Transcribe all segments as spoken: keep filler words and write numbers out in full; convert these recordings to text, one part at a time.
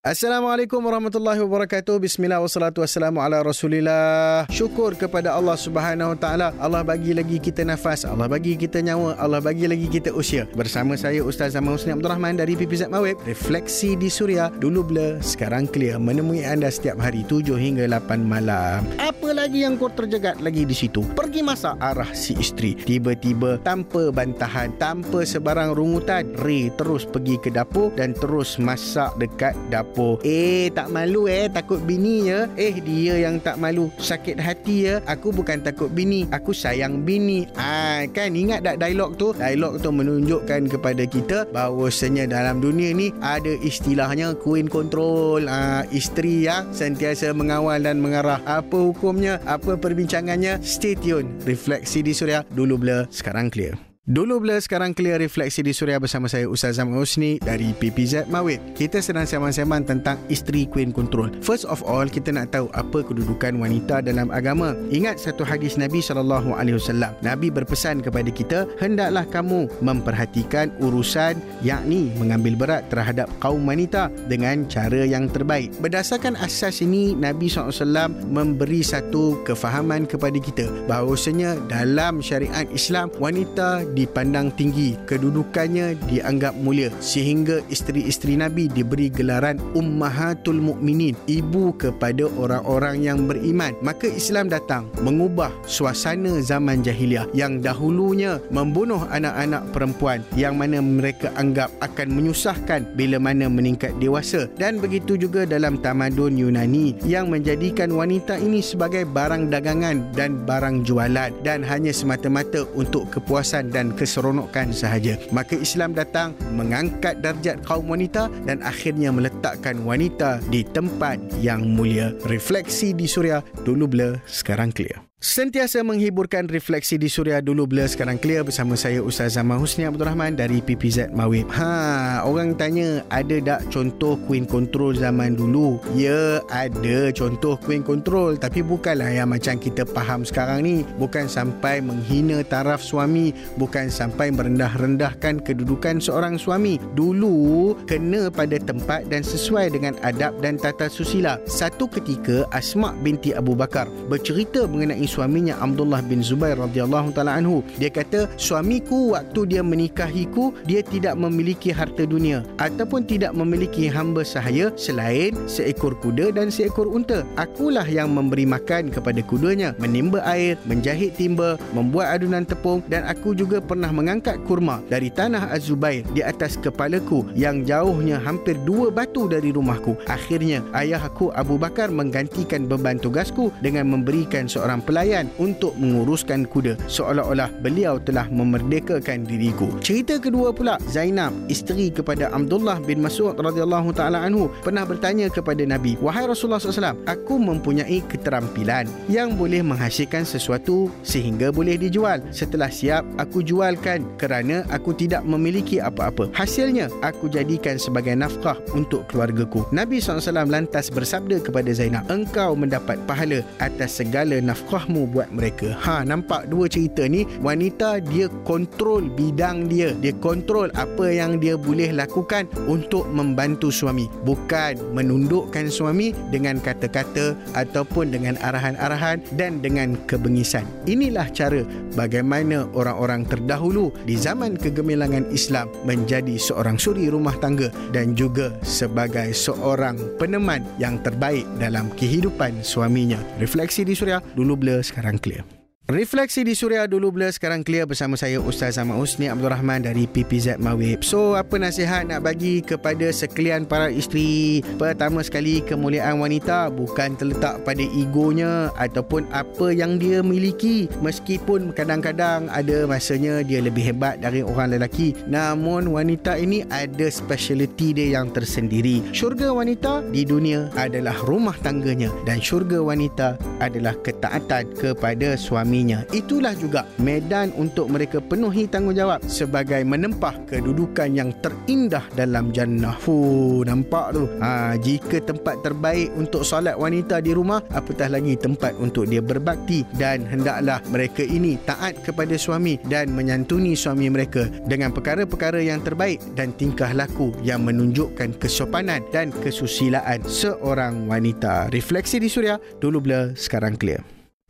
Assalamualaikum warahmatullahi wabarakatuh. Bismillah wassalatu wassalamu ala rasulillah. Syukur kepada Allah subhanahu wa ta'ala. Allah bagi lagi kita nafas, Allah bagi kita nyawa, Allah bagi lagi kita usia. Bersama saya Ustaz Zaman Husni Abdul Rahman dari P P Z Mawib. Refleksi di Suria, dulu blur, sekarang clear, menemui anda setiap hari tujuh hingga lapan malam. Apa lagi yang kau terjegat lagi di situ? Pergi masak arah si isteri, tiba-tiba tanpa bantahan, tanpa sebarang rungutan, Ray terus pergi ke dapur dan terus masak dekat dapur. Eh, tak malu eh, takut bini ya. Eh, dia yang tak malu. Sakit hati ya. Aku bukan takut bini, aku sayang bini. Ah, kan ingat tak dialog tu? Dialog tu menunjukkan kepada kita bahawasanya dalam dunia ni ada istilahnya queen control. Ah, isteri yang sentiasa mengawal dan mengarah. Apa hukumnya? Apa perbincangannya? Stay tune. Refleksi di Suria, dulu blur, sekarang clear. Dulu blur, sekarang clear. Refleksi di Suria bersama saya Ustaz Zaman Husni dari P P Z Mawib. Kita sedang seman-seman tentang isteri queen control. First of all, kita nak tahu apa kedudukan wanita dalam agama. Ingat satu hadis Nabi sallallahu alaihi wasallam. Nabi berpesan kepada kita, hendaklah kamu memperhatikan urusan, yakni mengambil berat terhadap kaum wanita dengan cara yang terbaik. Berdasarkan asas ini, Nabi sallallahu alaihi wasallam memberi satu kefahaman kepada kita bahawasanya dalam syariat Islam, wanita dipandang tinggi, kedudukannya dianggap mulia, sehingga isteri-isteri Nabi diberi gelaran Ummahatul Mukminin, ibu kepada orang-orang yang beriman. Maka Islam datang mengubah suasana zaman jahiliah yang dahulunya membunuh anak-anak perempuan yang mana mereka anggap akan menyusahkan bila mana meningkat dewasa, dan begitu juga dalam tamadun Yunani yang menjadikan wanita ini sebagai barang dagangan dan barang jualan dan hanya semata-mata untuk kepuasan dan dan keseronokan sahaja. Maka Islam datang mengangkat darjat kaum wanita dan akhirnya meletakkan wanita di tempat yang mulia. Refleksi di Suria, dulu blur, sekarang clear. Sentiasa menghiburkan Refleksi di Suria, dulu blur, sekarang clear bersama saya Ustaz Zaman Husni Abdul Rahman dari P P Z Mawib. Ha, orang tanya ada tak contoh queen control zaman dulu? Ya, ada contoh queen control, tapi bukanlah yang macam kita faham sekarang ni. Bukan sampai menghina taraf suami, bukan sampai merendah-rendahkan kedudukan seorang suami. Dulu kena pada tempat dan sesuai dengan adab dan tata susila. Satu ketika Asmak binti Abu Bakar bercerita mengenai suaminya Abdullah bin Zubair radhiyallahu taala anhu. Dia kata, suamiku waktu dia menikahiku, dia tidak memiliki harta dunia ataupun tidak memiliki hamba sahaya selain seekor kuda dan seekor unta. Akulah yang memberi makan kepada kudanya, menimba air, menjahit timba, membuat adunan tepung, dan aku juga pernah mengangkat kurma dari tanah Az-Zubair di atas kepalaku yang jauhnya hampir dua batu dari rumahku. Akhirnya ayah aku Abu Bakar menggantikan beban tugasku dengan memberikan seorang pelayan untuk menguruskan kuda, seolah-olah beliau telah memerdekakan diriku. Cerita kedua pula, Zainab, isteri kepada Abdullah bin Mas'ud radhiyallahu taala anhu, pernah bertanya kepada Nabi, "Wahai Rasulullah sallallahu alaihi wasallam, aku mempunyai keterampilan yang boleh menghasilkan sesuatu sehingga boleh dijual. Setelah siap, aku jualkan kerana aku tidak memiliki apa-apa. Hasilnya, aku jadikan sebagai nafkah untuk keluargaku." Nabi sallallahu alaihi wasallam lantas bersabda kepada Zainab, "Engkau mendapat pahala atas segala nafkah buat mereka." Ha, nampak dua cerita ni, wanita dia kontrol bidang dia, dia kontrol apa yang dia boleh lakukan untuk membantu suami, bukan menundukkan suami dengan kata-kata ataupun dengan arahan-arahan dan dengan kebengisan. Inilah cara bagaimana orang-orang terdahulu di zaman kegemilangan Islam menjadi seorang suri rumah tangga dan juga sebagai seorang peneman yang terbaik dalam kehidupan suaminya. Refleksi di Suria, dulu blur, sekarang clear. Refleksi di Suria, dulu blur, sekarang clear bersama saya Ustaz Zaman Husni Abdul Rahman dari P P Z Mawib. So, apa nasihat nak bagi kepada sekalian para isteri? Pertama sekali, kemuliaan wanita bukan terletak pada egonya ataupun apa yang dia miliki. Meskipun kadang-kadang ada masanya dia lebih hebat dari orang lelaki, namun wanita ini ada speciality dia yang tersendiri. Syurga wanita di dunia adalah rumah tangganya, dan syurga wanita adalah ketaatan kepada suami suaminya. Itulah juga medan untuk mereka penuhi tanggungjawab sebagai menempah kedudukan yang terindah dalam jannah. Fuh, nampak tu. Ha, jika tempat terbaik untuk solat wanita di rumah, apatah lagi tempat untuk dia berbakti, dan hendaklah mereka ini taat kepada suami dan menyantuni suami mereka dengan perkara-perkara yang terbaik dan tingkah laku yang menunjukkan kesopanan dan kesusilaan seorang wanita. Refleksi di Suria, dulu blur, sekarang clear.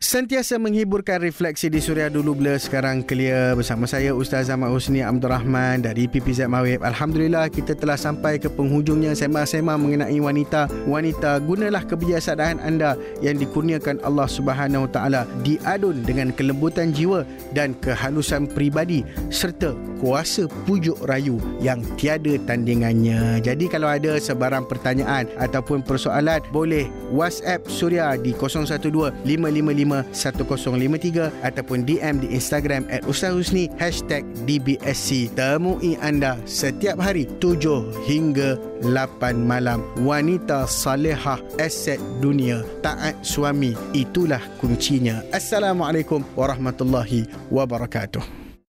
Sentiasa menghiburkan Refleksi di Suria, dulu blur, sekarang clear. Bersama saya Ustaz Zaman Husni Abdul Rahman dari P P Z Mawib. Alhamdulillah, kita telah sampai ke penghujungnya sembang-sembang mengenai wanita. Wanita, gunalah kebijaksanaan anda yang dikurniakan Allah Subhanahu Taala, diadun dengan kelembutan jiwa dan kehalusan peribadi serta kuasa pujuk rayu yang tiada tandingannya. Jadi kalau ada sebarang pertanyaan ataupun persoalan, boleh WhatsApp Suria di kosong satu dua lima lima lima satu kosong lima tiga ataupun D M di Instagram at ustazhusni hashtag D B S C. Temui anda setiap hari tujuh hingga lapan malam. Wanita salihah, aset dunia, taat suami, itulah kuncinya. Assalamualaikum warahmatullahi wabarakatuh.